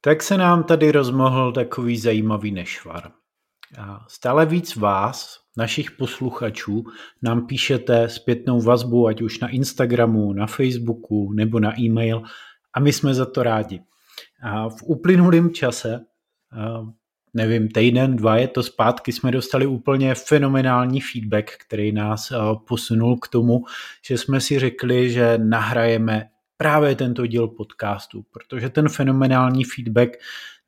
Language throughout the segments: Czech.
Tak se nám tady rozmohl takový zajímavý nešvar. A stále víc vás, našich posluchačů, nám píšete zpětnou vazbu, ať už na Instagramu, na Facebooku nebo na e-mail, a my jsme za to rádi. A v uplynulém čase, nevím, týden, dva je to zpátky, jsme dostali úplně fenomenální feedback, který nás posunul k tomu, že jsme si řekli, že nahrajeme právě tento díl podcastu, protože ten fenomenální feedback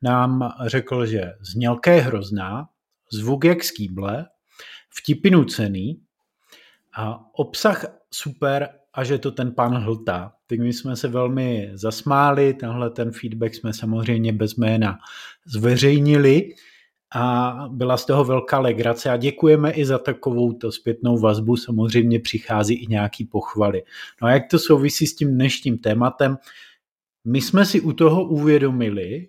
nám řekl, že znělka je hrozná, zvuk jak z kýble, vtipy nucený a obsah super a že to ten pán hltá. Tak my jsme se velmi zasmáli, tenhle ten feedback jsme samozřejmě bez jména zveřejnili a byla z toho velká legrace a děkujeme i za takovou to zpětnou vazbu, samozřejmě přichází i nějaký pochvaly. No a jak to souvisí s tím dnešním tématem? My jsme si u toho uvědomili,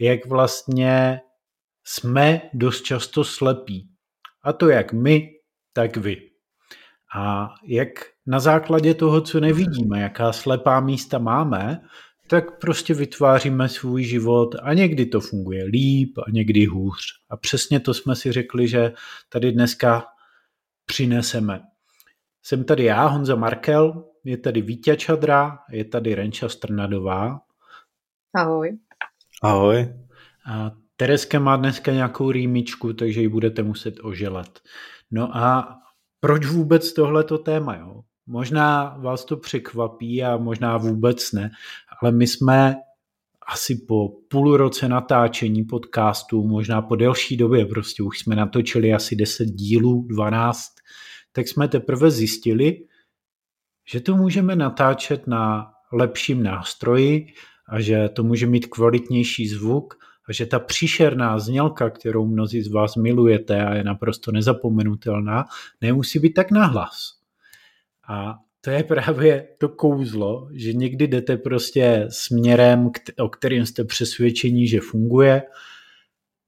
jak vlastně jsme dost často slepí. A to jak my, tak vy. A jak na základě toho, co nevidíme, jaká slepá místa máme, tak prostě vytváříme svůj život a někdy to funguje líp a někdy hůř. A přesně to jsme si řekli, že tady dneska přineseme. Jsem tady já, Honza Markel, je tady Víťa Čadra, je tady Renča Strnadová. Ahoj. Ahoj. A Tereska má dneska nějakou rýmičku, takže ji budete muset oželat. No a proč vůbec tohleto téma, jo? Možná vás to překvapí a možná vůbec ne, ale my jsme asi po půl roce natáčení podcastu, možná po delší době, prostě už jsme natočili asi 10 dílů, 12, tak jsme teprve zjistili, že to můžeme natáčet na lepším nástroji a že to může mít kvalitnější zvuk a že ta příšerná znělka, kterou mnozí z vás milujete a je naprosto nezapomenutelná, nemusí být tak nahlas. A to je právě to kouzlo, že někdy jdete prostě směrem, o kterým jste přesvědčení, že funguje,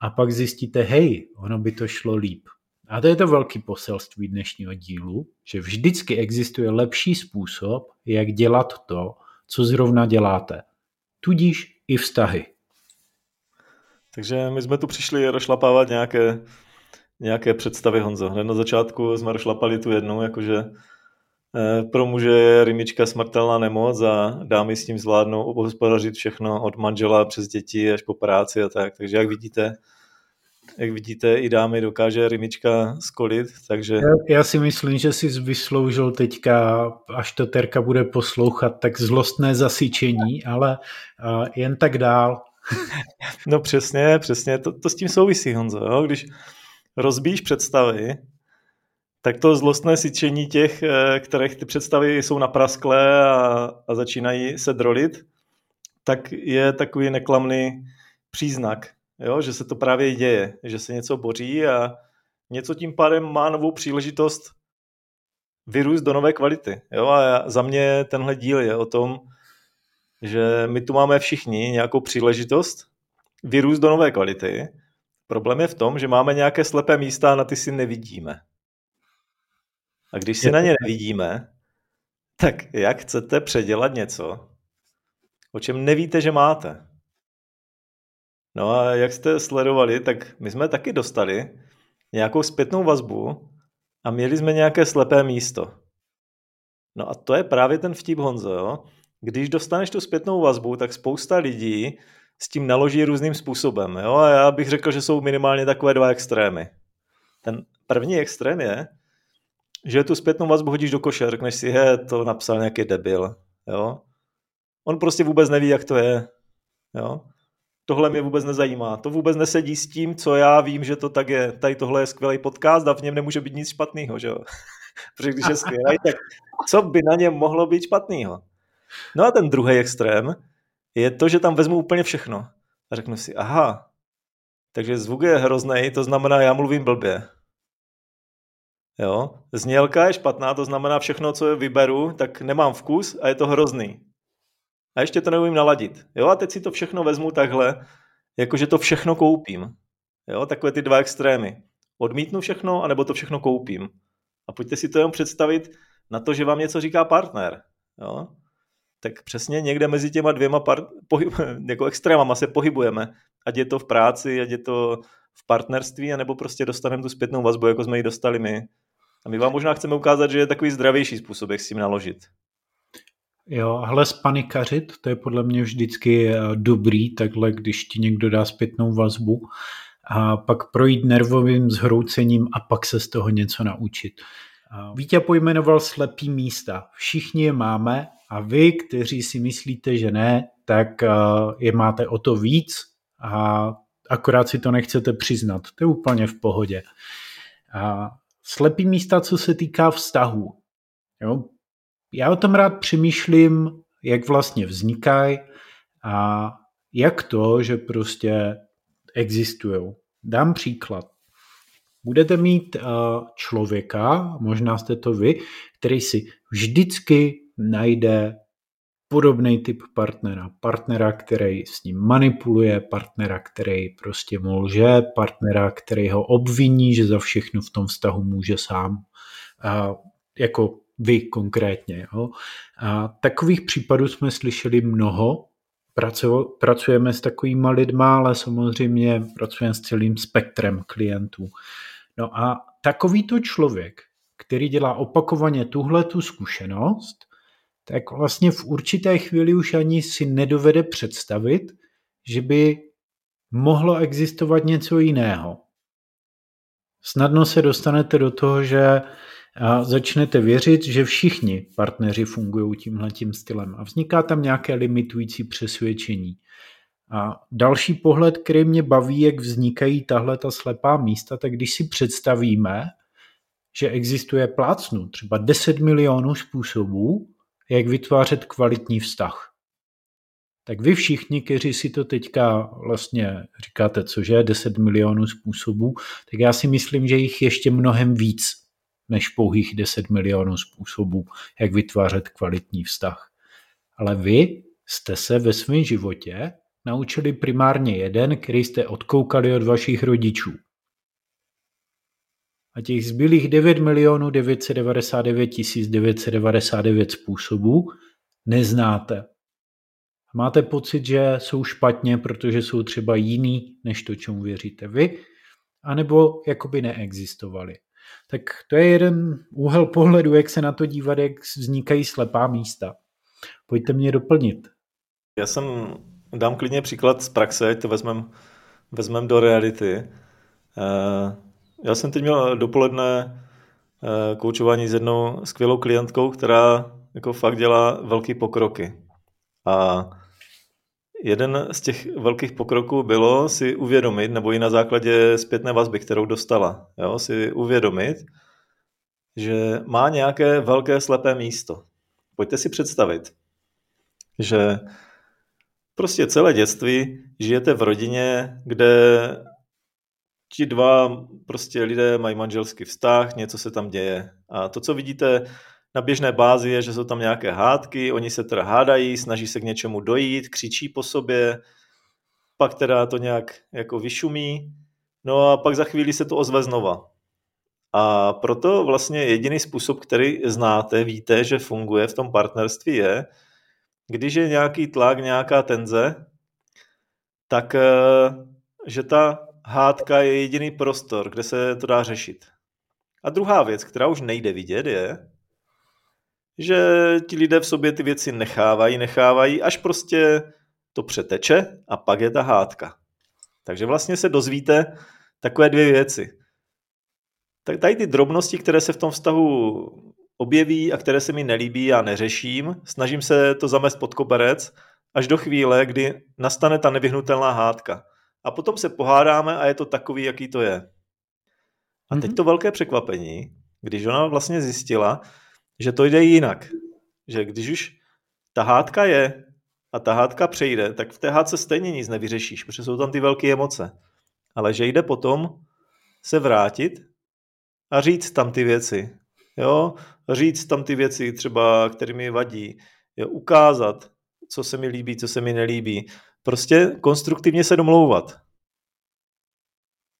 a pak zjistíte, hej, ono by to šlo líp. A to je to velké poselství dnešního dílu, že vždycky existuje lepší způsob, jak dělat to, co zrovna děláte. Tudíž i vztahy. Takže my jsme tu přišli rozšlapávat nějaké představy, Honzo. Hned na začátku jsme rozšlapali tu jednu, jakože pro muže je rýmička smrtelná nemoc a dámy s tím zvládnou obhospodařit všechno od manžela přes děti až po práci a tak. Takže jak vidíte, i dámy dokáže rýmička skolit. Takže... Já si myslím, že jsi vysloužil teďka, až to Terka bude poslouchat, tak zlostné zasyčení, ale jen tak dál. No přesně. To s tím souvisí, Honzo. Jo? Když rozbíjíš představy, tak to zlostné syčení těch, kterých ty představy jsou naprasklé a začínají se drolit, tak je takový neklamný příznak, jo? Že se to právě děje, že se něco boří a něco tím pádem má novou příležitost vyrůst do nové kvality. Jo? A za mě tenhle díl je o tom, že my tu máme všichni nějakou příležitost vyrůst do nové kvality. Problém je v tom, že máme nějaké slepé místa a na ty si nevidíme. A když si na ně nevidíme, tak jak chcete předělat něco, o čem nevíte, že máte? No a jak jste sledovali, tak my jsme taky dostali nějakou zpětnou vazbu a měli jsme nějaké slepé místo. No a to je právě ten vtip, Honzo, jo? Když dostaneš tu zpětnou vazbu, tak spousta lidí s tím naloží různým způsobem. Jo? A já bych řekl, že jsou minimálně takové dva extrémy. Ten první extrém je, že tu zpětnou vazbu hodíš do koše, řekneš si, to napsal nějaký debil. Jo? On prostě vůbec neví, jak to je. Jo? Tohle mě vůbec nezajímá. To vůbec nesedí s tím, co já vím, že to tak je. Tady tohle je skvělý podcast a v něm nemůže být nic špatného. Že jo? Protože když je skvělý, tak co by na něm mohlo být špatného? No a ten druhý extrém je to, že tam vezmu úplně všechno. A řeknu si, aha, takže zvuk je hrozný, to znamená, já mluvím blbě. Jo? Znělka je špatná, to znamená, všechno, co vyberu, tak nemám vkus a je to hrozný. A ještě to neumím naladit. Jo? A teď si to všechno vezmu takhle, jakože to všechno koupím. Jo? Takové ty dva extrémy. Odmítnu všechno, anebo to všechno koupím. A pojďte si to jenom představit na to, že vám něco říká partner. Jo? tak přesně někde mezi těma dvěma jako extrémama se pohybujeme. Ať je to v práci, ať je to v partnerství, anebo prostě dostaneme tu zpětnou vazbu, jako jsme ji dostali my. A my vám možná chceme ukázat, že je takový zdravější způsob, jak s tím naložit. Jo, hele, spanikařit, to je podle mě vždycky dobrý, takhle, když ti někdo dá zpětnou vazbu a pak projít nervovým zhroucením a pak se z toho něco naučit. Víťa pojmenoval slepý místa. Všichni je máme a vy, kteří si myslíte, že ne, tak je máte o to víc a akorát si to nechcete přiznat. To je úplně v pohodě. Slepý místa, co se týká vztahu. Jo? Já o tom rád přemýšlím, jak vlastně vznikají a jak to, že prostě existují. Dám příklad. Budete mít člověka, možná jste to vy, který si vždycky najde podobný typ partnera. Partnera, který s ním manipuluje, partnera, který prostě mu lže, partnera, který ho obviní, že za všechno v tom vztahu může sám. Jako vy konkrétně. Jo. A takových případů jsme slyšeli mnoho. Pracujeme s takovýma lidma, ale samozřejmě pracujeme s celým spektrem klientů. No a takovýto člověk, který dělá opakovaně tuhletu zkušenost, tak vlastně v určité chvíli už ani si nedovede představit, že by mohlo existovat něco jiného. Snadno se dostanete do toho, že začnete věřit, že všichni partneři fungují tímhletím stylem a vzniká tam nějaké limitující přesvědčení. A další pohled, který mě baví, jak vznikají tahleta slepá místa, tak když si představíme, že existuje plácnu třeba 10 milionů způsobů, jak vytvářet kvalitní vztah. Tak vy všichni, kteří si to teďka vlastně říkáte, cože, 10 milionů způsobů, tak já si myslím, že jich ještě mnohem víc než pouhých 10 milionů způsobů, jak vytvářet kvalitní vztah. Ale vy jste se ve svém životě naučili primárně jeden, který jste odkoukali od vašich rodičů. A těch zbylých 9 milionů 999 999 způsobů neznáte. Máte pocit, že jsou špatně, protože jsou třeba jiný, než to, čemu věříte vy, anebo jakoby neexistovali. Tak to je jeden úhel pohledu, jak se na to dívat, jak vznikají slepá místa. Pojďte mě doplnit. Já dám klidně příklad z praxe, to vezmem do reality. Já jsem teď měl dopoledne koučování s jednou skvělou klientkou, která jako fakt dělá velký pokroky. A jeden z těch velkých pokroků bylo si uvědomit, nebo i na základě zpětné vazby, kterou dostala, jo, si uvědomit, že má nějaké velké slepé místo. Pojďte si představit, že prostě celé dětství žijete v rodině, kde ti dva prostě lidé mají manželský vztah, něco se tam děje. A to, co vidíte na běžné bázi, je, že jsou tam nějaké hádky, oni se teda hádají, snaží se k něčemu dojít, křičí po sobě, pak teda to nějak jako vyšumí, no a pak za chvíli se to ozve znova. A proto vlastně jediný způsob, který znáte, víte, že funguje v tom partnerství je, když je nějaký tlak, nějaká tenze, tak že ta hádka je jediný prostor, kde se to dá řešit. A druhá věc, která už nejde vidět, je, že ti lidé v sobě ty věci nechávají, až prostě to přeteče a pak je ta hádka. Takže vlastně se dozvíte takové dvě věci. Tak tady ty drobnosti, které se v tom vztahu objeví a které se mi nelíbí, já neřeším, snažím se to zamést pod koberec až do chvíle, kdy nastane ta nevyhnutelná hádka. A potom se pohádáme a je to takový, jaký to je. A teď to velké překvapení, když ona vlastně zjistila, že to jde jinak. Že když už ta hádka je a ta hádka přejde, tak v té hádce stejně nic nevyřešíš, protože jsou tam ty velké emoce. Ale že jde potom se vrátit a říct tam ty věci. Jo? Říct tam ty věci třeba, které mi vadí. Jo? Ukázat, co se mi líbí, co se mi nelíbí. Prostě konstruktivně se domlouvat.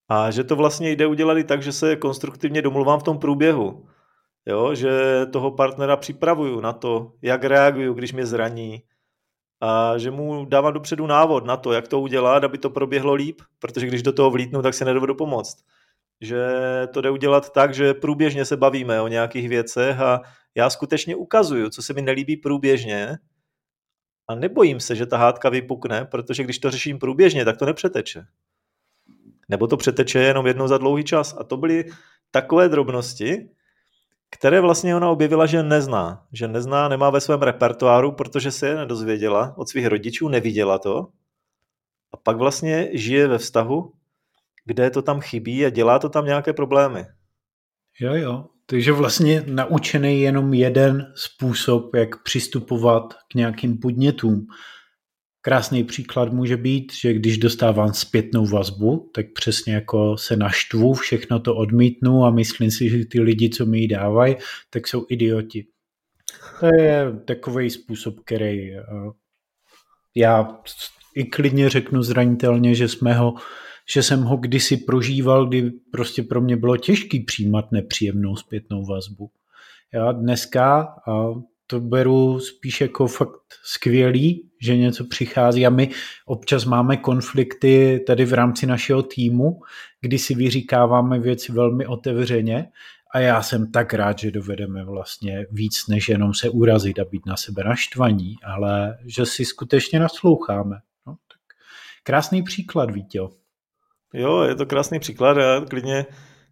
A že to vlastně jde udělat i tak, že se konstruktivně domluvám v tom průběhu. Jo, že toho partnera připravuju na to, jak reaguju, když mě zraní, a že mu dávám dopředu návod na to, jak to udělat, aby to proběhlo líp, protože když do toho vlítnu, tak si nedovedu pomoct. Že to jde udělat tak, že průběžně se bavíme o nějakých věcech a já skutečně ukazuju, co se mi nelíbí průběžně a nebojím se, že ta hádka vypukne, protože když to řeším průběžně, tak to nepřeteče. Nebo to přeteče jenom jednou za dlouhý čas. A to byly takové drobnosti, které vlastně ona objevila, že nezná. Že nezná, nemá ve svém repertoáru, protože se je nedozvěděla od svých rodičů, neviděla to. A pak vlastně žije ve vztahu, kde to tam chybí a dělá to tam nějaké problémy. Jo, jo. Takže vlastně naučený jenom jeden způsob, jak přistupovat k nějakým podnětům. Krásný příklad může být, že když dostávám zpětnou vazbu, tak přesně jako se naštvu, všechno to odmítnu a myslím si, že ty lidi, co mi ji dávají, tak jsou idioti. To je takový způsob, který já i klidně řeknu zranitelně, že jsem ho kdysi prožíval, kdy prostě pro mě bylo těžký přijímat nepříjemnou zpětnou vazbu. Já dneska to beru spíš jako fakt skvělý, že něco přichází a my občas máme konflikty tady v rámci našeho týmu, kdy si vyříkáváme věci velmi otevřeně a já jsem tak rád, že dovedeme vlastně víc, než jenom se urazit a být na sebe naštvaní, ale že si skutečně nasloucháme. No, tak krásný příklad, Víťo. Jo, je to krásný příklad, já klidně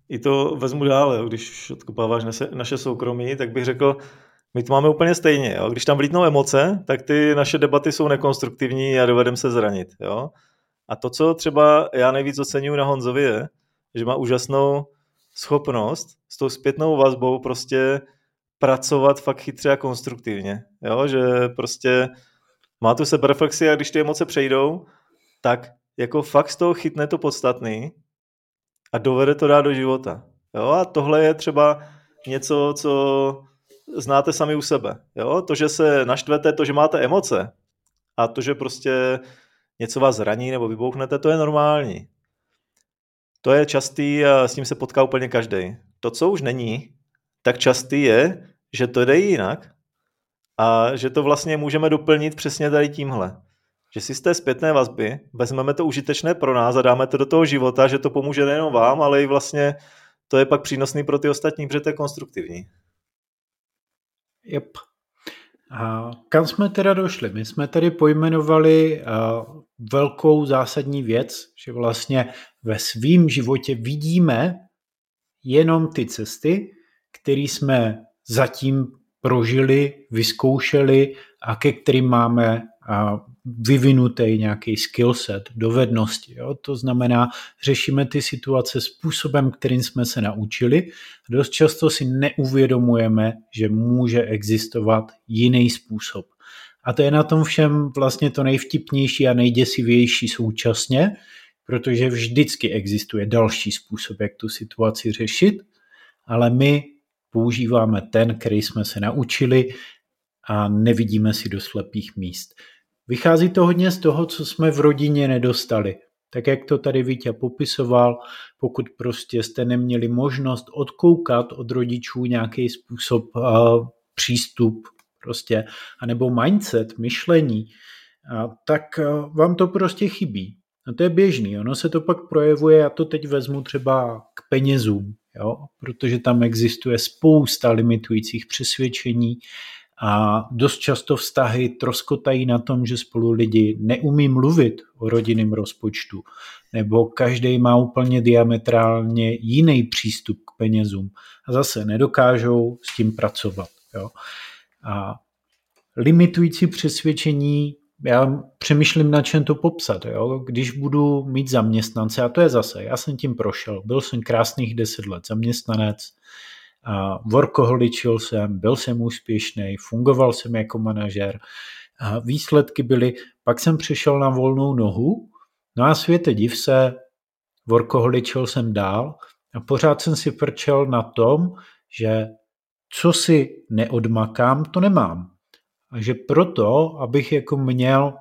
i to vezmu dále, když odkopáváš naše soukromí, tak bych řekl, my to máme úplně stejně. Jo? Když tam vlítnou emoce, tak ty naše debaty jsou nekonstruktivní a dovedeme se zranit. Jo? A to, co třeba já nejvíc oceňuji na Honzovi je, že má úžasnou schopnost s tou zpětnou vazbou prostě pracovat fakt chytře a konstruktivně. Jo? Že prostě má tu sebereflexi a když ty emoce přejdou, tak jako fakt z toho chytne to podstatný a dovede to dát do života. Jo? A tohle je třeba něco, co znáte sami u sebe. Jo? To, že se naštvete, to, že máte emoce a to, že prostě něco vás zraní nebo vybouchnete, to je normální. To je častý a s tím se potká úplně každý. To, co už není, tak častý je, že to jde jinak a že to vlastně můžeme doplnit přesně tady tímhle. Že si z té zpětné vazby vezmeme to užitečné pro nás a dáme to do toho života, že to pomůže nejen vám, ale i vlastně to je pak přínosný pro ty ostatní, protože to je konstruktivní. Yep. A kam jsme teda došli? My jsme tady pojmenovali velkou zásadní věc, že vlastně ve svém životě vidíme jenom ty cesty, které jsme zatím prožili, vyzkoušeli a ke kterým máme vyvinutý nějaký skillset, dovednosti. Jo? To znamená, řešíme ty situace způsobem, kterým jsme se naučili. Dost často si neuvědomujeme, že může existovat jiný způsob. A to je na tom všem vlastně to nejvtipnější a nejděsivější současně, protože vždycky existuje další způsob, jak tu situaci řešit, ale my používáme ten, který jsme se naučili a nevidíme si do slepých míst. Vychází to hodně z toho, co jsme v rodině nedostali. Tak jak to tady Víťa popisoval, pokud prostě jste neměli možnost odkoukat od rodičů nějaký způsob, přístup prostě, anebo mindset, myšlení, tak vám to prostě chybí. No to je běžný, ono se to pak projevuje, já to teď vezmu třeba k penězům, jo? Protože tam existuje spousta limitujících přesvědčení, a dost často vztahy troskotají na tom, že spolu lidi neumí mluvit o rodinném rozpočtu, nebo každý má úplně diametrálně jiný přístup k penězům a zase nedokážou s tím pracovat. Jo. A limitující přesvědčení, já přemýšlím, na čem to popsat. Jo. Když budu mít zaměstnance, a to je zase, já jsem tím prošel, byl jsem krásných 10 let zaměstnanec, workoholičil jsem, byl jsem úspěšný, fungoval jsem jako manažer, výsledky byly, pak jsem přišel na volnou nohu, no a světe div se, workoholičil jsem dál a pořád jsem si prčel na tom, že co si neodmakám, to nemám. A že proto, abych jako měl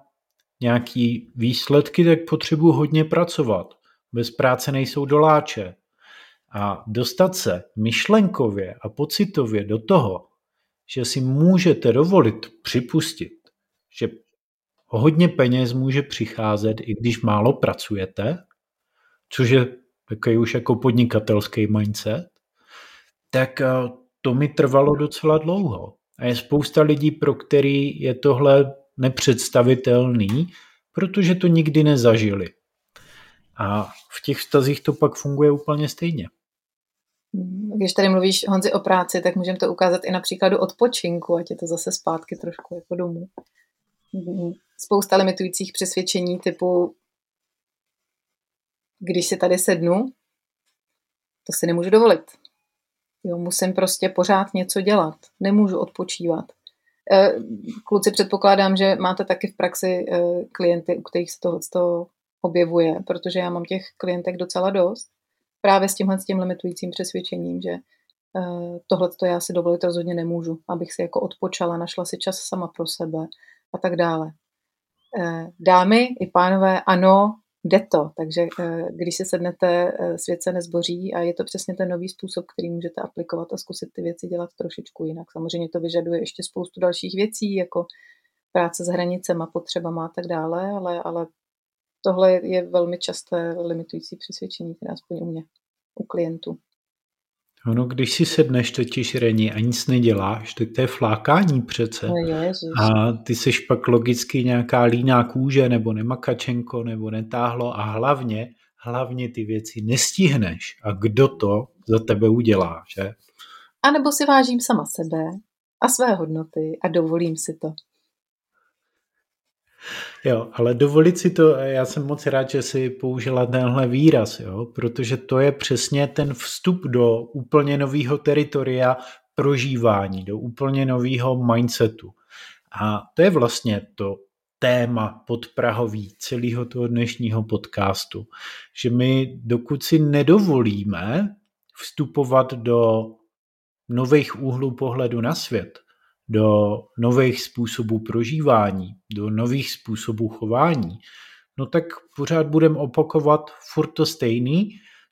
nějaký výsledky, tak potřebuji hodně pracovat. Bez práce nejsou doláče. A dostat se myšlenkově a pocitově do toho, že si můžete dovolit připustit, že hodně peněz může přicházet, i když málo pracujete, což je takový už jako podnikatelský mindset, tak to mi trvalo docela dlouho. A je spousta lidí, pro který je tohle nepředstavitelný, protože to nikdy nezažili. A v těch vztazích to pak funguje úplně stejně. Když tady mluvíš, Honzi, o práci, tak můžeme to ukázat i na příkladu odpočinku, ať je to zase zpátky trošku jako domů. Spousta limitujících přesvědčení typu, když si tady sednu, to si nemůžu dovolit. Jo, musím prostě pořád něco dělat. Nemůžu odpočívat. Kluci, předpokládám, že máte taky v praxi klienty, u kterých se tohoto objevuje, protože já mám těch klientek docela dost. Právě s tímhle, s tím limitujícím přesvědčením, že tohleto já si dovolit rozhodně nemůžu, abych si jako odpočala, našla si čas sama pro sebe a tak dále. Dámy i pánové, ano, jde to. Takže když si sednete, svět se nezboří a je to přesně ten nový způsob, který můžete aplikovat a zkusit ty věci dělat trošičku jinak. Samozřejmě to vyžaduje ještě spoustu dalších věcí, jako práce s hranicema, potřebama a tak dále, ale tohle je velmi časté limitující přesvědčení, teda aspoň u mě, u klientů. Ono, když si sedneš totiž, Reni, a nic neděláš, tak to je flákání přece. A ty seš pak logicky nějaká líná kůže, nebo nemakačenko, nebo netáhlo a hlavně ty věci nestihneš. A kdo to za tebe udělá, že? A nebo si vážím sama sebe a své hodnoty a dovolím si to. Jo, ale dovolit si to, já jsem moc rád, že si použila tenhle výraz, jo, protože to je přesně ten vstup do úplně nového teritoria prožívání, do úplně nového mindsetu. A to je vlastně to téma podprahový celého toho dnešního podcastu, že my, dokud si nedovolíme vstupovat do nových úhlů pohledu na svět, do nových způsobů prožívání, do nových způsobů chování, no tak pořád budeme opakovat furt to stejný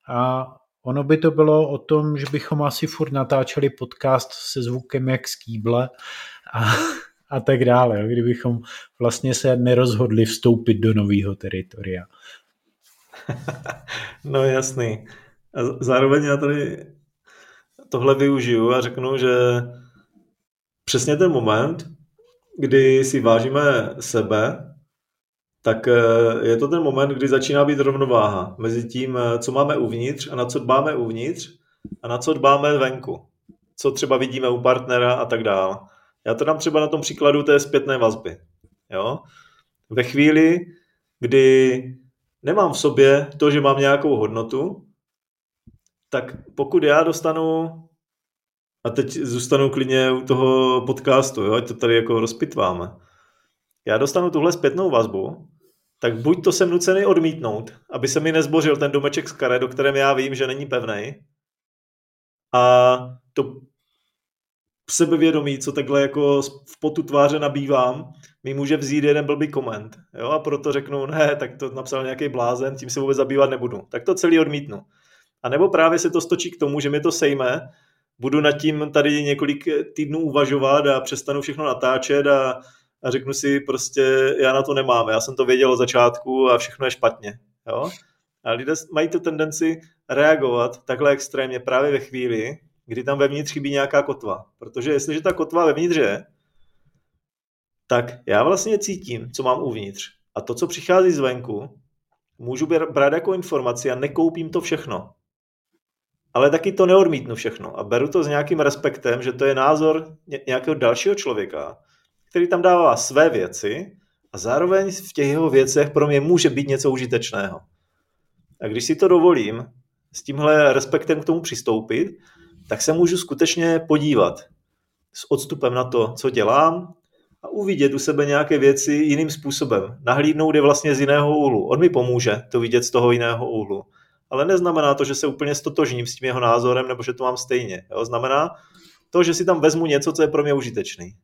a ono by to bylo o tom, že bychom asi furt natáčeli podcast se zvukem jak z kýble a tak dále, kdybychom vlastně se nerozhodli vstoupit do nového teritoria. No jasný. A zároveň já tady tohle využiju a řeknu, že přesně ten moment, kdy si vážíme sebe, tak je to ten moment, kdy začíná být rovnováha mezi tím, co máme uvnitř a na co dbáme uvnitř a na co dbáme venku. Co třeba vidíme u partnera a tak dále. Já to dám třeba na tom příkladu té zpětné vazby. Jo? Ve chvíli, kdy nemám v sobě to, že mám nějakou hodnotu, tak pokud já dostanu... A teď zůstanu klidně u toho podcastu, jo? Ať to tady jako rozpitváme. Já dostanu tuhle zpětnou vazbu, tak buď to jsem nucený odmítnout, aby se mi nezbořil ten domeček z karet, do kterém já vím, že není pevnej. A to sebevědomí, co takhle jako v potu tváře nabývám, mi může vzít jeden blbý koment. Jo? A proto řeknu, ne, tak to napsal nějaký blázen, tím se vůbec zabývat nebudu. Tak to celý odmítnu. A nebo právě se to stočí k tomu, že mi to sejme, budu nad tím tady několik týdnů uvažovat a přestanu všechno natáčet a řeknu si prostě, já na to nemám, já jsem to věděl od začátku a všechno je špatně. Jo? A lidé mají tu tendenci reagovat takhle extrémně právě ve chvíli, kdy tam vevnitř chybí nějaká kotva. Protože jestliže ta kotva vevnitř je, tak já vlastně cítím, co mám uvnitř. A to, co přichází zvenku, můžu brát jako informaci a nekoupím to všechno. Ale taky to neodmítnu všechno a beru to s nějakým respektem, že to je názor nějakého dalšího člověka, který tam dává své věci a zároveň v těch jeho věcech pro mě může být něco užitečného. A když si to dovolím s tímhle respektem k tomu přistoupit, tak se můžu skutečně podívat s odstupem na to, co dělám a uvidět u sebe nějaké věci jiným způsobem. Nahlídnout je vlastně z jiného úhlu. On mi pomůže to vidět z toho jiného úhlu. Ale neznamená to, že se úplně stotožním s tím jeho názorem, nebo že to mám stejně. Jo? Znamená to, že si tam vezmu něco, co je pro mě užitečný.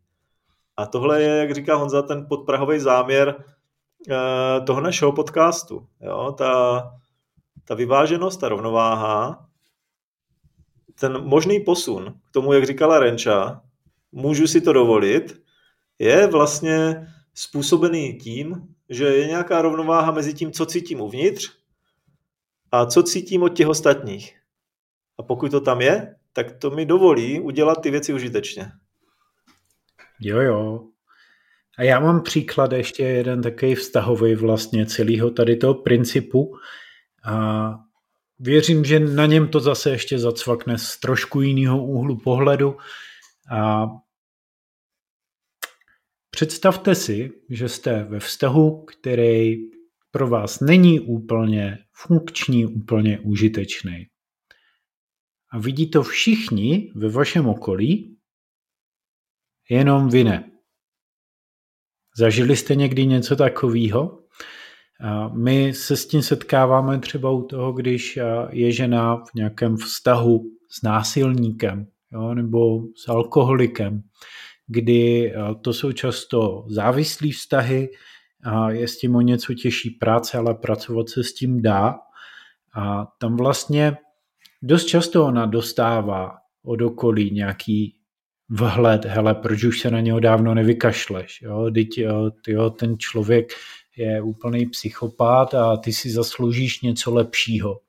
A tohle je, jak říká Honza, ten podprahový záměr toho našeho podcastu. Jo? Ta vyváženost, ta rovnováha ten možný posun k tomu, jak říkala Renča, můžu si to dovolit, je vlastně způsobený tím, že je nějaká rovnováha mezi tím, co cítím uvnitř a co cítím od těch ostatních. A pokud to tam je, tak to mi dovolí udělat ty věci užitečně. Jo. A já mám příklad ještě jeden takový vztahový vlastně celého tady toho principu a věřím, že na něm to zase ještě zacvakne z trošku jiného úhlu pohledu. A představte si, že jste ve vztahu, který pro vás není úplně funkční, úplně užitečný. A vidí to všichni ve vašem okolí, jenom vy ne. Zažili jste někdy něco takového? My se s tím setkáváme třeba u toho, když je žena v nějakém vztahu s násilníkem, jo, nebo s alkoholikem, kdy to jsou často závislí vztahy, je s tím o něco těžší práce, ale pracovat se s tím dá. A tam vlastně dost často ona dostává od okolí nějaký vhled, hele, proč už se na něho dávno nevykašleš, jo, teď ten člověk je úplný psychopát a ty si zasloužíš něco lepšího.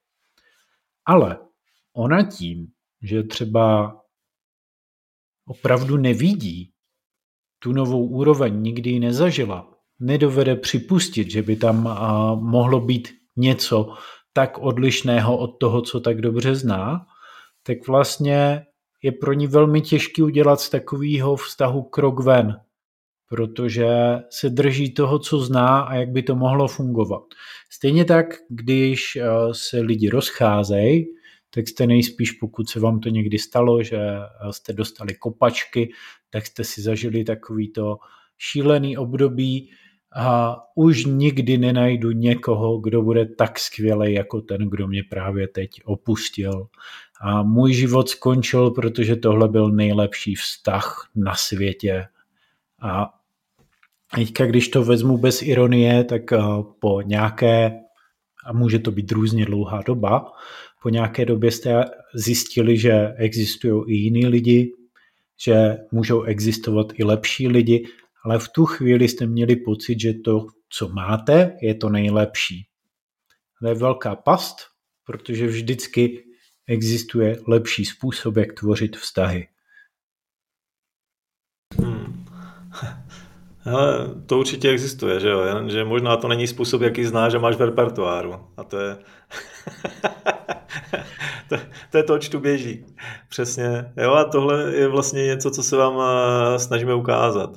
Ale ona tím, že třeba opravdu nevidí tu novou úroveň, nikdy ji nezažila, nedovede připustit, že by tam mohlo být něco tak odlišného od toho, co tak dobře zná, tak vlastně je pro ní velmi těžký udělat z takového vztahu krok ven, protože se drží toho, co zná a jak by to mohlo fungovat. Stejně tak, když se lidi rozcházejí, tak jste nejspíš, pokud se vám to někdy stalo, že jste dostali kopačky, tak jste si zažili takovýto šílený období a už nikdy nenajdu někoho, kdo bude tak skvělej jako ten, kdo mě právě teď opustil. A můj život skončil, protože tohle byl nejlepší vztah na světě. A teďka, když to vezmu bez ironie, tak po nějaké, a může to být různě dlouhá doba, po nějaké době jste zjistili, že existují i jiní lidi, že můžou existovat i lepší lidi, ale v tu chvíli jste měli pocit, že to, co máte, je to nejlepší. To je velká past, protože vždycky existuje lepší způsob, jak tvořit vztahy. Hele, to určitě existuje, že jo? Že možná to není způsob, jaký znáš, že máš v repertoáru. A to je... to je to, oč tu běží. Přesně. Jo, a tohle je vlastně něco, co se vám snažíme ukázat.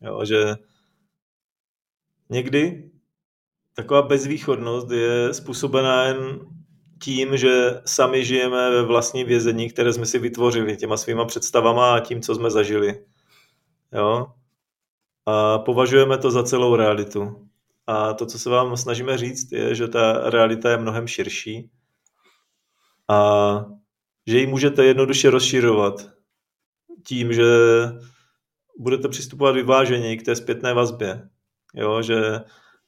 Jo, že někdy taková bezvýchodnost je způsobená jen tím, že sami žijeme ve vlastním vězení, které jsme si vytvořili těma svýma představama a tím, co jsme zažili. Jo? A považujeme to za celou realitu. A to, co se vám snažíme říct, je, že ta realita je mnohem širší a že ji můžete jednoduše rozšiřovat tím, že budete přistupovat vyváženěji k té zpětné vazbě. Jo? Že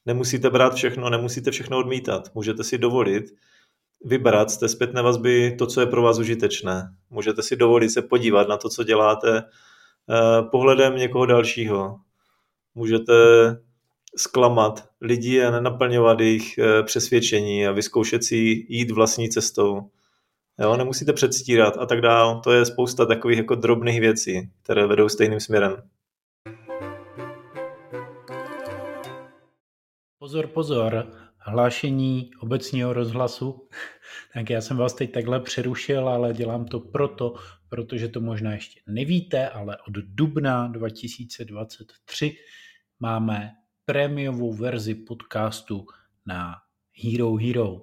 nemusíte brát všechno, nemusíte všechno odmítat. Můžete si dovolit vybrat z té zpětné vazby to, co je pro vás užitečné. Můžete si dovolit se podívat na to, co děláte pohledem někoho dalšího. Můžete zklamat lidi a nenaplňovat jejich přesvědčení a vyzkoušet si jít vlastní cestou. Jo, nemusíte předstírat a tak dál. To je spousta takových jako drobných věcí, které vedou stejným směrem. Pozor. Hlášení obecního rozhlasu. Tak já jsem vás teď takhle přerušil, ale dělám to proto, protože to možná ještě nevíte, ale od dubna 2023 máme prémiovou verzi podcastu na Hero.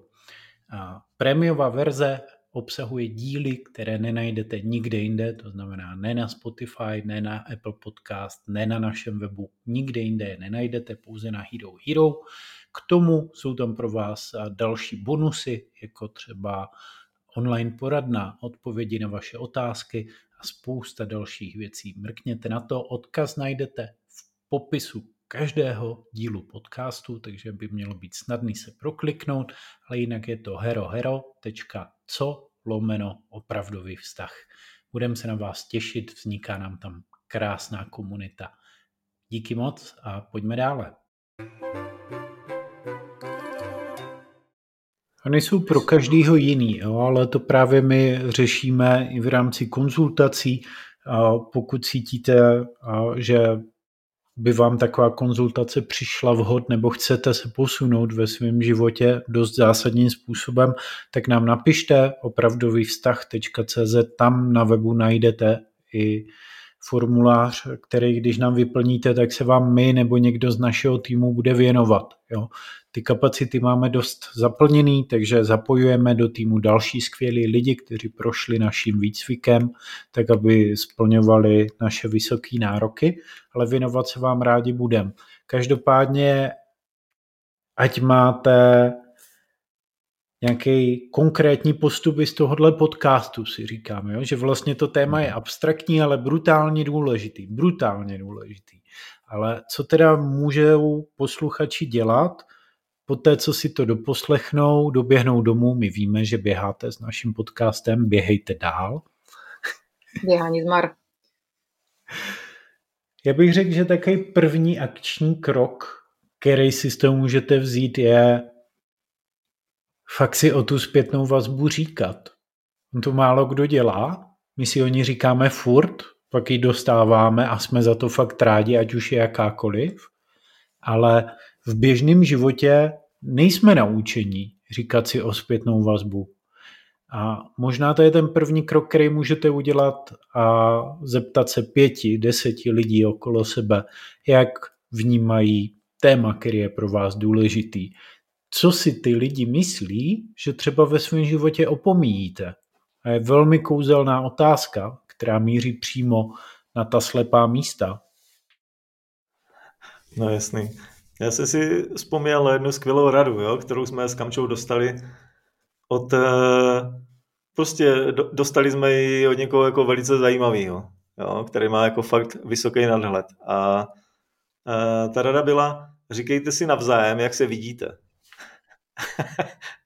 A prémiová verze obsahuje díly, které nenajdete nikde jinde, to znamená ne na Spotify, ne na Apple Podcast, ne na našem webu, nikde jinde je nenajdete, pouze na Hero. K tomu jsou tam pro vás další bonusy, jako třeba online poradna, odpovědi na vaše otázky a spousta dalších věcí. Mrkněte na to, odkaz najdete v popisu každého dílu podcastu, takže by mělo být snadný se prokliknout, ale jinak je to herohero.co /opravdový vztah. Budeme se na vás těšit, vzniká nám tam krásná komunita. Díky moc a pojďme dále. A nejsou pro každýho jiný, jo, ale to právě my řešíme i v rámci konzultací. Pokud cítíte, že by vám taková konzultace přišla vhod nebo chcete se posunout ve svém životě dost zásadním způsobem, tak nám napište opravdovyvztah.cz, tam na webu najdete i formulář, který když nám vyplníte, tak se vám my nebo někdo z našeho týmu bude věnovat. Jo. Ty kapacity máme dost zaplněný, takže zapojujeme do týmu další skvělí lidi, kteří prošli naším výcvikem, tak aby splňovali naše vysoké nároky, ale věnovat se vám rádi budeme. Každopádně, ať máte nějaký konkrétní postup z tohohle podcastu, si říkám, jo? Že vlastně to téma je abstraktní, ale brutálně důležitý. Ale co teda můžou posluchači dělat? Poté, co si to doposlechnou, doběhnou domů, my víme, že běháte s naším podcastem, běhejte dál. Běhání zmar. Já bych řekl, že takový první akční krok, který si z toho můžete vzít, je fakt si o tu zpětnou vazbu říkat. On to málo kdo dělá, my si o ní říkáme furt, pak ji dostáváme a jsme za to fakt rádi, ať už je jakákoliv, ale v běžném životě nejsme naučení říkat si o zpětnou vazbu. A možná to je ten první krok, který můžete udělat a zeptat se 5, 10 lidí okolo sebe, jak vnímají téma, který je pro vás důležitý. Co si ty lidi myslí, že třeba ve svém životě opomíjíte. A je velmi kouzelná otázka, která míří přímo na ta slepá místa. No jasný. Já jsem si vzpomněl na jednu skvělou radu, jo, kterou jsme s Kamčou dostali. Dostali jsme ji od někoho jako velice zajímavého, jo, který má jako fakt vysoký nadhled. A ta rada byla, říkejte si navzájem, jak se vidíte.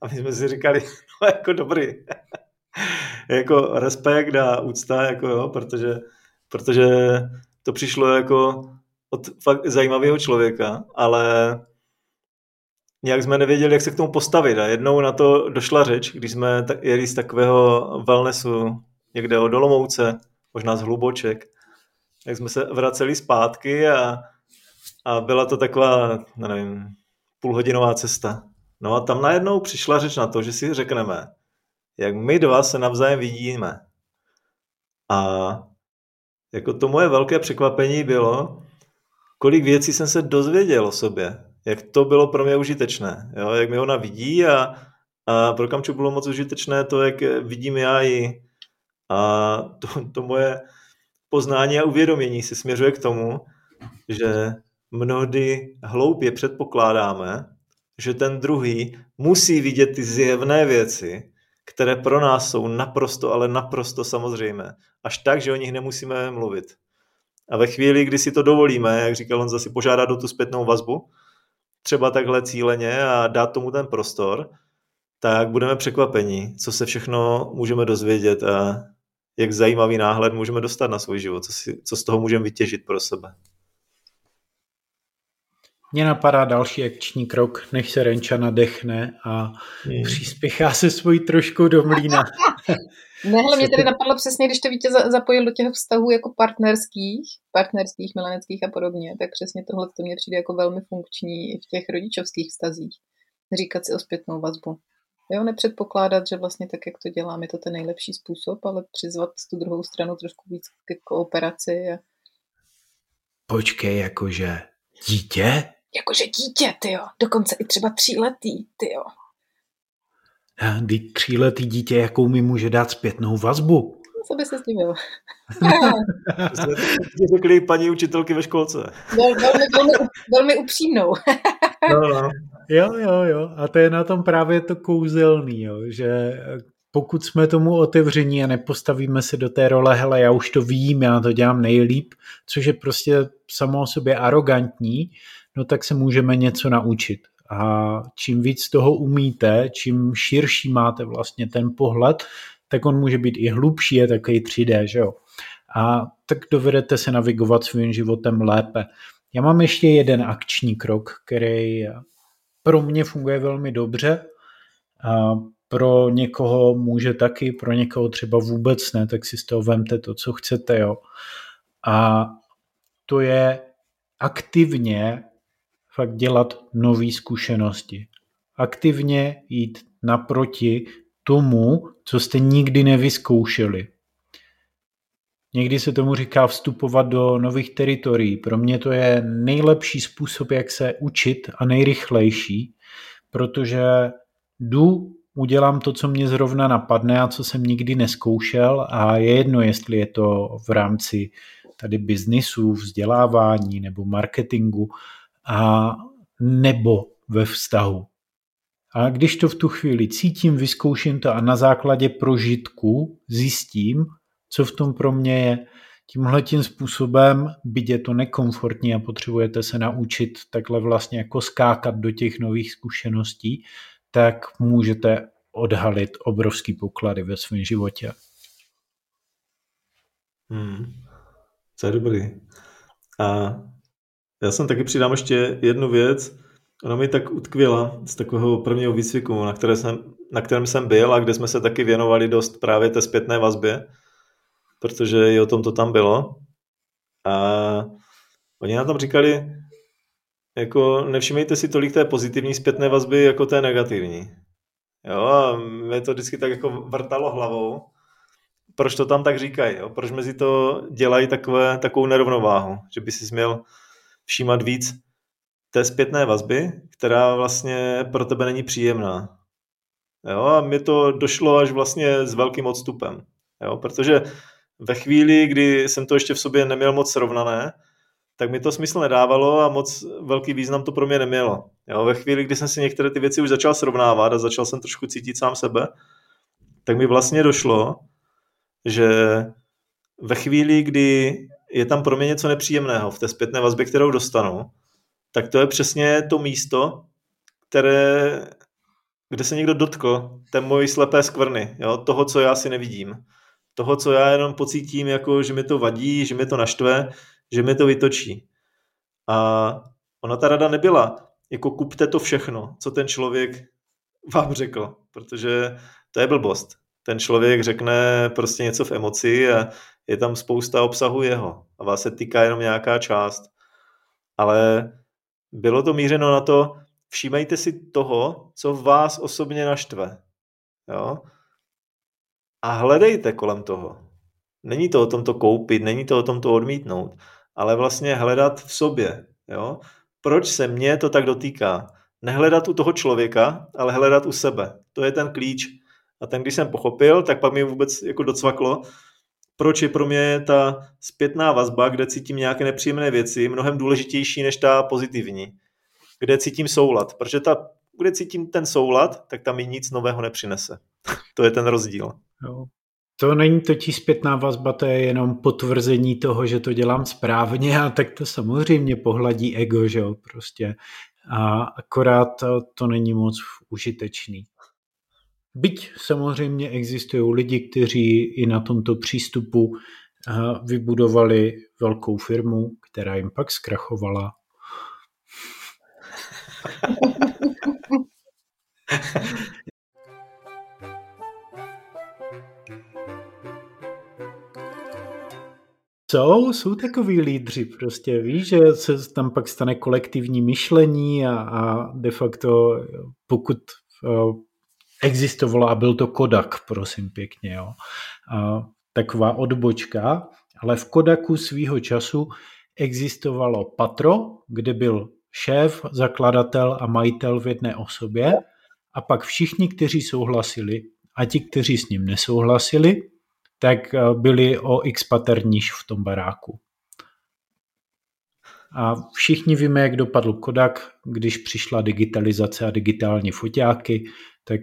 A my jsme si říkali, no jako dobrý. Jako respekt a úcta, jako jo, protože to přišlo jako od fakt zajímavého člověka, ale nějak jsme nevěděli, jak se k tomu postavit. A jednou na to došla řeč, když jsme jeli z takového wellnessu někde od Olomouce, možná z Hluboček, tak jsme se vraceli zpátky a byla to taková, nevím, půlhodinová cesta. No a tam najednou přišla řeč na to, že si řekneme, jak my dva se navzájem vidíme. A jako to moje velké překvapení bylo, kolik věcí jsem se dozvěděl o sobě, jak to bylo pro mě užitečné, jo? Jak mě ona vidí a pro Kamču bylo moc užitečné to, jak vidím já ji. A to moje poznání a uvědomění se směřuje k tomu, že mnohdy hloupě předpokládáme, že ten druhý musí vidět ty zjevné věci, které pro nás jsou naprosto, ale naprosto samozřejmé. Až tak, že o nich nemusíme mluvit. A ve chvíli, kdy si to dovolíme, jak říkal Honza, si požádat o tu zpětnou vazbu, třeba takhle cíleně a dát tomu ten prostor, tak budeme překvapeni, co se všechno můžeme dozvědět a jak zajímavý náhled můžeme dostat na svůj život, co z toho můžeme vytěžit pro sebe. Mně napadá další akční krok, než se Renča nadechne a přispěchá se svojí trošku do mlýna. Ne, hele, mě tady napadlo přesně, když to Víťa zapojil do těch vztahů jako partnerských, mileneckých a podobně, tak přesně tohle to mě přijde jako velmi funkční i v těch rodičovských vztazích. Říkat si o zpětnou vazbu. Jo, nepředpokládat, že vlastně tak, jak to dělám, je to ten nejlepší způsob, ale přizvat tu druhou stranu trošku víc k kooperaci. Počkej, jakože dítě? Jakože dítě, tyjo. Dokonce i třeba 3letý, tyjo. Teď 3letý dítě, jakou mi může dát zpětnou vazbu? Co by se s tím bylo? Řekli paní učitelky ve školce. Velmi upřímnou. No. Jo. A to je na tom právě to kouzelný, jo, že pokud jsme tomu otevření a nepostavíme se do té role, hele, já už to vím, já to dělám nejlíp, což je prostě samo o sobě arrogantní, no tak se můžeme něco naučit. A čím víc toho umíte, čím širší máte vlastně ten pohled, tak on může být i hlubší, je takový 3D, že jo. A tak dovedete se navigovat svým životem lépe. Já mám ještě jeden akční krok, který pro mě funguje velmi dobře. A pro někoho může taky, pro někoho třeba vůbec ne, tak si z toho vemte to, co chcete, jo. A to je aktivně fakt dělat nové zkušenosti. Aktivně jít naproti tomu, co jste nikdy nevyzkoušeli. Někdy se tomu říká vstupovat do nových teritorií. Pro mě to je nejlepší způsob, jak se učit a nejrychlejší, protože udělám to, co mě zrovna napadne a co jsem nikdy neskoušel a je jedno, jestli je to v rámci tady biznisu, vzdělávání nebo marketingu a nebo ve vztahu. A když to v tu chvíli cítím, vyzkouším to a na základě prožitku zjistím, co v tom pro mě je. Tímhletím způsobem, byť je to nekomfortní a potřebujete se naučit takhle vlastně jako skákat do těch nových zkušeností, tak můžete odhalit obrovský poklady ve svém životě. To je dobrý. A já jsem taky přidám ještě jednu věc. Ona mi tak utkvěla z takového prvního výcviku, na kterém jsem byl a kde jsme se taky věnovali dost právě té zpětné vazbě, protože i o tom to tam bylo. A oni nám tam říkali, jako nevšimejte si tolik té pozitivní zpětné vazby jako té negativní. Jo, a mě to vždycky tak jako vrtalo hlavou, proč to tam tak říkají, jo? Proč mezi to dělají takovou nerovnováhu, že by si měl všímat víc té zpětné vazby, která vlastně pro tebe není příjemná. Jo, a mně to došlo až vlastně s velkým odstupem, jo? Protože ve chvíli, kdy jsem to ještě v sobě neměl moc srovnané, tak mi to smysl nedávalo a moc velký význam to pro mě nemělo. Jo, ve chvíli, kdy jsem si některé ty věci už začal srovnávat a začal jsem trošku cítit sám sebe, tak mi vlastně došlo, že ve chvíli, kdy je tam pro mě něco nepříjemného v té zpětné vazbě, kterou dostanu, tak to je přesně to místo, kde se někdo dotkl té mojí slepé skvrny, jo, toho, co já si nevidím. Toho, co já jenom pocítím, jako, že mi to vadí, že mi to naštve, že mi to vytočí. A ona ta rada nebyla, jako kupte to všechno, co ten člověk vám řekl, protože to je blbost. Ten člověk řekne prostě něco v emoci a je tam spousta obsahu jeho a vás se týká jenom nějaká část. Ale bylo to mířeno na to, všímejte si toho, co vás osobně naštve. Jo? A hledejte kolem toho. Není to o tom to koupit, není to o tom to odmítnout, ale vlastně hledat v sobě. Jo? Proč se mě to tak dotýká? Nehledat u toho člověka, ale hledat u sebe. To je ten klíč. A ten, když jsem pochopil, tak pak mi vůbec jako docvaklo, proč je pro mě ta zpětná vazba, kde cítím nějaké nepříjemné věci, mnohem důležitější než ta pozitivní. Kde cítím soulad. Protože kde cítím ten soulad, tak tam mi nic nového nepřinese. To je ten rozdíl. Jo. To není totiž zpětná vazba, to je jenom potvrzení toho, že to dělám správně a tak to samozřejmě pohladí ego, že jo, prostě. A akorát to není moc užitečný. Byť samozřejmě existují lidi, kteří i na tomto přístupu vybudovali velkou firmu, která jim pak zkrachovala. Jsou takový lídři, prostě víš, že se tam pak stane kolektivní myšlení a de facto pokud existovala a byl to Kodak, prosím pěkně, jo, taková odbočka, ale v Kodaku svýho času existovalo patro, kde byl šéf, zakladatel a majitel v jedné osobě a pak všichni, kteří souhlasili a ti, kteří s ním nesouhlasili, tak byli o x pater níž v tom baráku. A všichni víme, jak dopadl Kodak, když přišla digitalizace a digitální foťáky, tak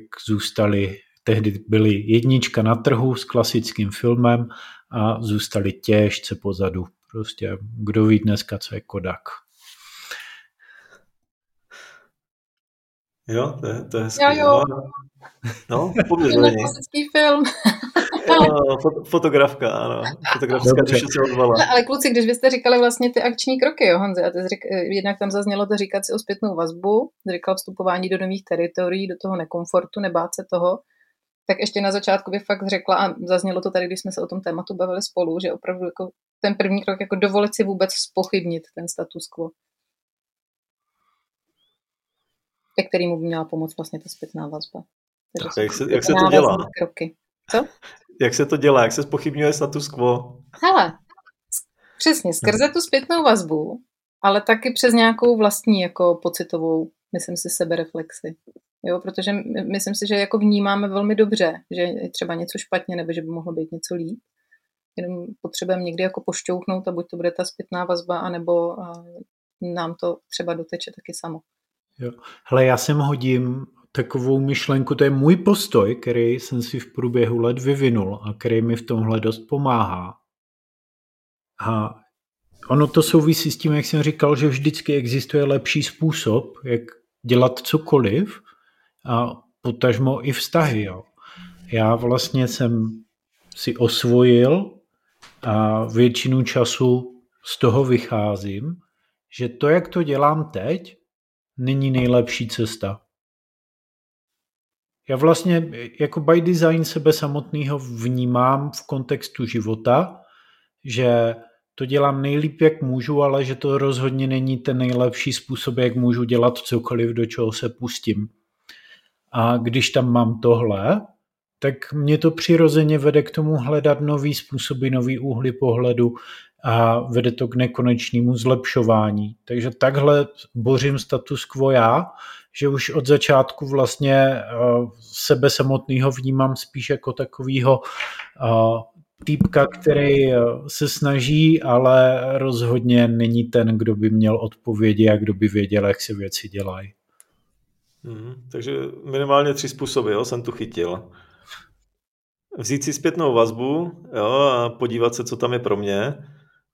tehdy byly jednička na trhu s klasickým filmem a zůstali těžce pozadu. Prostě kdo ví dneska, co je Kodak. Jo, to je hezký. Jo, jo. No, povědělení. To je klasický film. fotografka, ano. Fotografka, když se odvala. No, ale kluci, když byste říkali vlastně ty akční kroky, jo, Honzi, a ty jednak tam zaznělo to říkat si o zpětnou vazbu, říkal vstupování do nových teritorií, do toho nekomfortu, nebát se toho, tak ještě na začátku bych fakt řekla, a zaznělo to tady, když jsme se o tom tématu bavili spolu, že opravdu jako ten první krok, jako dovolit si vůbec zpochybnit ten status quo, ke kterému by měla pomoct vlastně ta zpětná vazba. Jak se to dělá? Kroky. Co? Jak se to dělá? Jak se zpochybňuje status quo? Hele, přesně, skrze tu zpětnou vazbu, ale taky přes nějakou vlastní jako pocitovou, myslím si, sebereflexi. Jo, protože myslím si, že jako vnímáme velmi dobře, že je třeba něco špatně nebo že by mohlo být něco líp. Jenom potřebujeme někdy jako pošťouchnout a buď to bude ta zpětná vazba, anebo nám to třeba doteče taky samo. Jo. Hele, já sem hodím takovou myšlenku, to je můj postoj, který jsem si v průběhu let vyvinul a který mi v tomhle dost pomáhá. A ono to souvisí s tím, jak jsem říkal, že vždycky existuje lepší způsob, jak dělat cokoliv a potažmo i vztahy. Jo. Já vlastně jsem si osvojil a většinu času z toho vycházím, že to, jak to dělám teď, není nejlepší cesta. Já vlastně jako by design sebe samotného vnímám v kontextu života, že to dělám nejlíp, jak můžu, ale že to rozhodně není ten nejlepší způsob, jak můžu dělat cokoliv, do čeho se pustím. A když tam mám tohle, tak mě to přirozeně vede k tomu hledat nový způsoby, nový úhly pohledu a vede to k nekonečnému zlepšování. Takže takhle bořím status quo já, že už od začátku vlastně sebe samotného vnímám spíš jako takového týpka, který se snaží, ale rozhodně není ten, kdo by měl odpovědi a kdo by věděl, jak se věci dělají. Takže minimálně 3 způsoby, jo, jsem tu chytil. Vzít si zpětnou vazbu, jo, a podívat se, co tam je pro mě.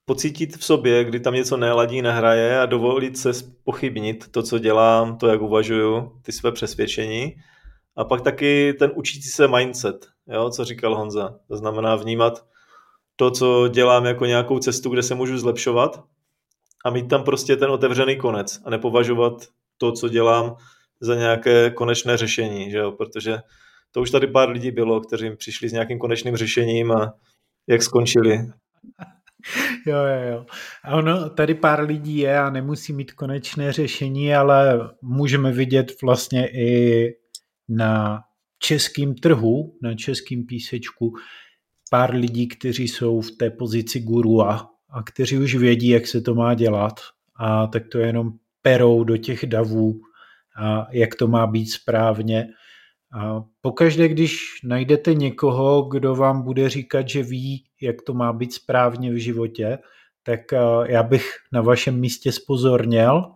Pocítit v sobě, kdy tam něco neladí, nehraje a dovolit se pochybnit to, co dělám, to, jak uvažuju, ty své přesvědčení. A pak taky ten učící se mindset, jo, co říkal Honza. To znamená vnímat to, co dělám, jako nějakou cestu, kde se můžu zlepšovat a mít tam prostě ten otevřený konec a nepovažovat to, co dělám, za nějaké konečné řešení, že jo? Protože to už tady pár lidí bylo, kteří přišli s nějakým konečným řešením a jak skončili. Jo. A ono, tady pár lidí je a nemusí mít konečné řešení, ale můžeme vidět vlastně i na českém trhu, na českém písečku, pár lidí, kteří jsou v té pozici gurua a kteří už vědí, jak se to má dělat. A tak to je jenom perou do těch davů a jak to má být správně. A pokaždé, když najdete někoho, kdo vám bude říkat, že ví, jak to má být správně v životě, tak já bych na vašem místě zpozorněl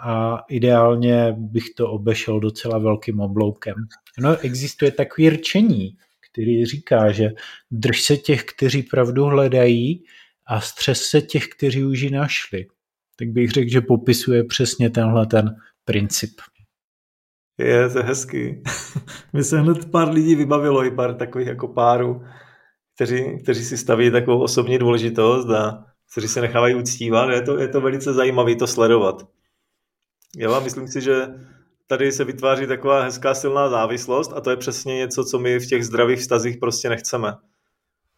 a ideálně bych to obešel docela velkým obloukem. No, existuje takové rčení, který říká, že drž se těch, kteří pravdu hledají a střes se těch, kteří už ji našli. Tak bych řekl, že popisuje přesně tenhle ten princip. Je, to je hezký. Mě se hned pár lidí vybavilo i pár takových jako párů, kteří si staví takovou osobní důležitost a kteří se nechávají uctívat. Je to velice zajímavé to sledovat. Já myslím si, že tady se vytváří taková hezká silná závislost a to je přesně něco, co my v těch zdravých vztazích prostě nechceme.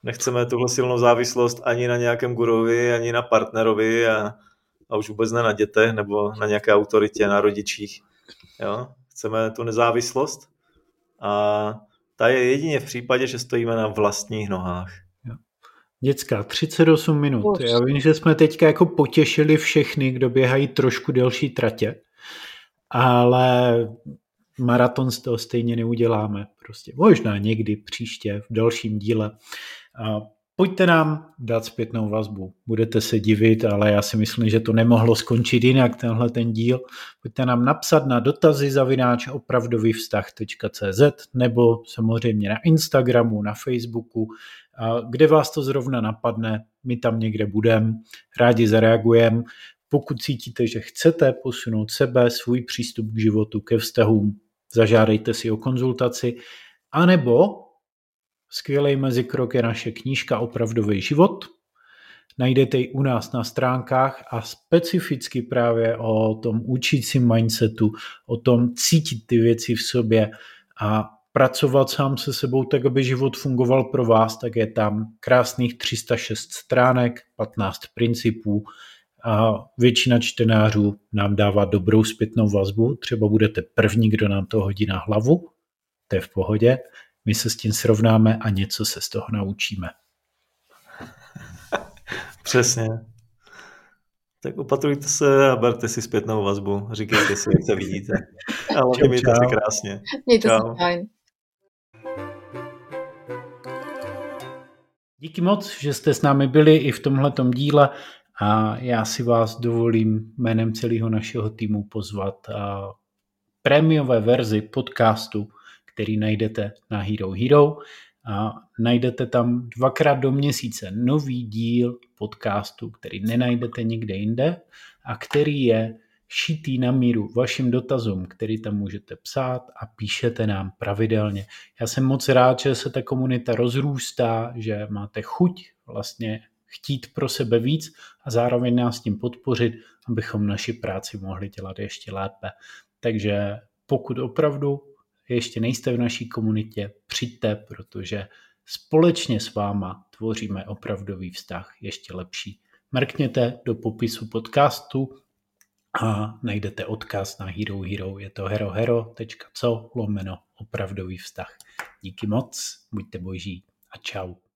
Nechceme tuhle silnou závislost ani na nějakém gurovi, ani na partnerovi a už vůbec ne na dětech nebo na nějaké autoritě, na rodičích. Jo? Chceme tu nezávislost a ta je jedině v případě, že stojíme na vlastních nohách. Děcka, 38 minut. Já vím, že jsme teďka jako potěšili všechny, kdo běhají trošku delší tratě, ale maraton z toho stejně neuděláme. Prostě možná někdy příště v dalším díle. A pojďte nám dát zpětnou vazbu. Budete se divit, ale já si myslím, že to nemohlo skončit jinak, tenhle ten díl. Pojďte nám napsat na dotazy@opravdovyvztah.cz nebo samozřejmě na Instagramu, na Facebooku, kde vás to zrovna napadne, my tam někde budeme, rádi zareagujeme. Pokud cítíte, že chcete posunout sebe, svůj přístup k životu, ke vztahům, zažádejte si o konzultaci, anebo Skvělej mezikrok je naše knížka Opravdový život. Najdete ji u nás na stránkách a specificky právě o tom učícím mindsetu, o tom cítit ty věci v sobě a pracovat sám se sebou tak, aby život fungoval pro vás, tak je tam krásných 306 stránek, 15 principů a většina čtenářů nám dává dobrou zpětnou vazbu. Třeba budete první, kdo nám to hodí na hlavu, to je v pohodě. My se s tím srovnáme a něco se z toho naučíme. Přesně. Tak opatrujte se a berte si zpětnou vazbu. Říkejte si, jak se vidíte. Ale čau, mějte se krásně. Mějte se fajn. Díky moc, že jste s námi byli i v tomhletom díle a já si vás dovolím jménem celého našeho týmu pozvat a prémiové verzi podcastu, který najdete na Hero Hero a najdete tam 2krát do měsíce nový díl podcastu, který nenajdete nikde jinde a který je šitý na míru vašim dotazům, který tam můžete psát a píšete nám pravidelně. Já jsem moc rád, že se ta komunita rozrůstá, že máte chuť vlastně chtít pro sebe víc a zároveň nás tím podpořit, abychom naši práci mohli dělat ještě lépe. Takže pokud opravdu ještě nejste v naší komunitě, přijďte, protože společně s váma tvoříme opravdový vztah ještě lepší. Mrkněte do popisu podcastu a najdete odkaz na Hero Hero. Je to herohero.co /opravdový vztah. Díky moc, buďte boží a čau.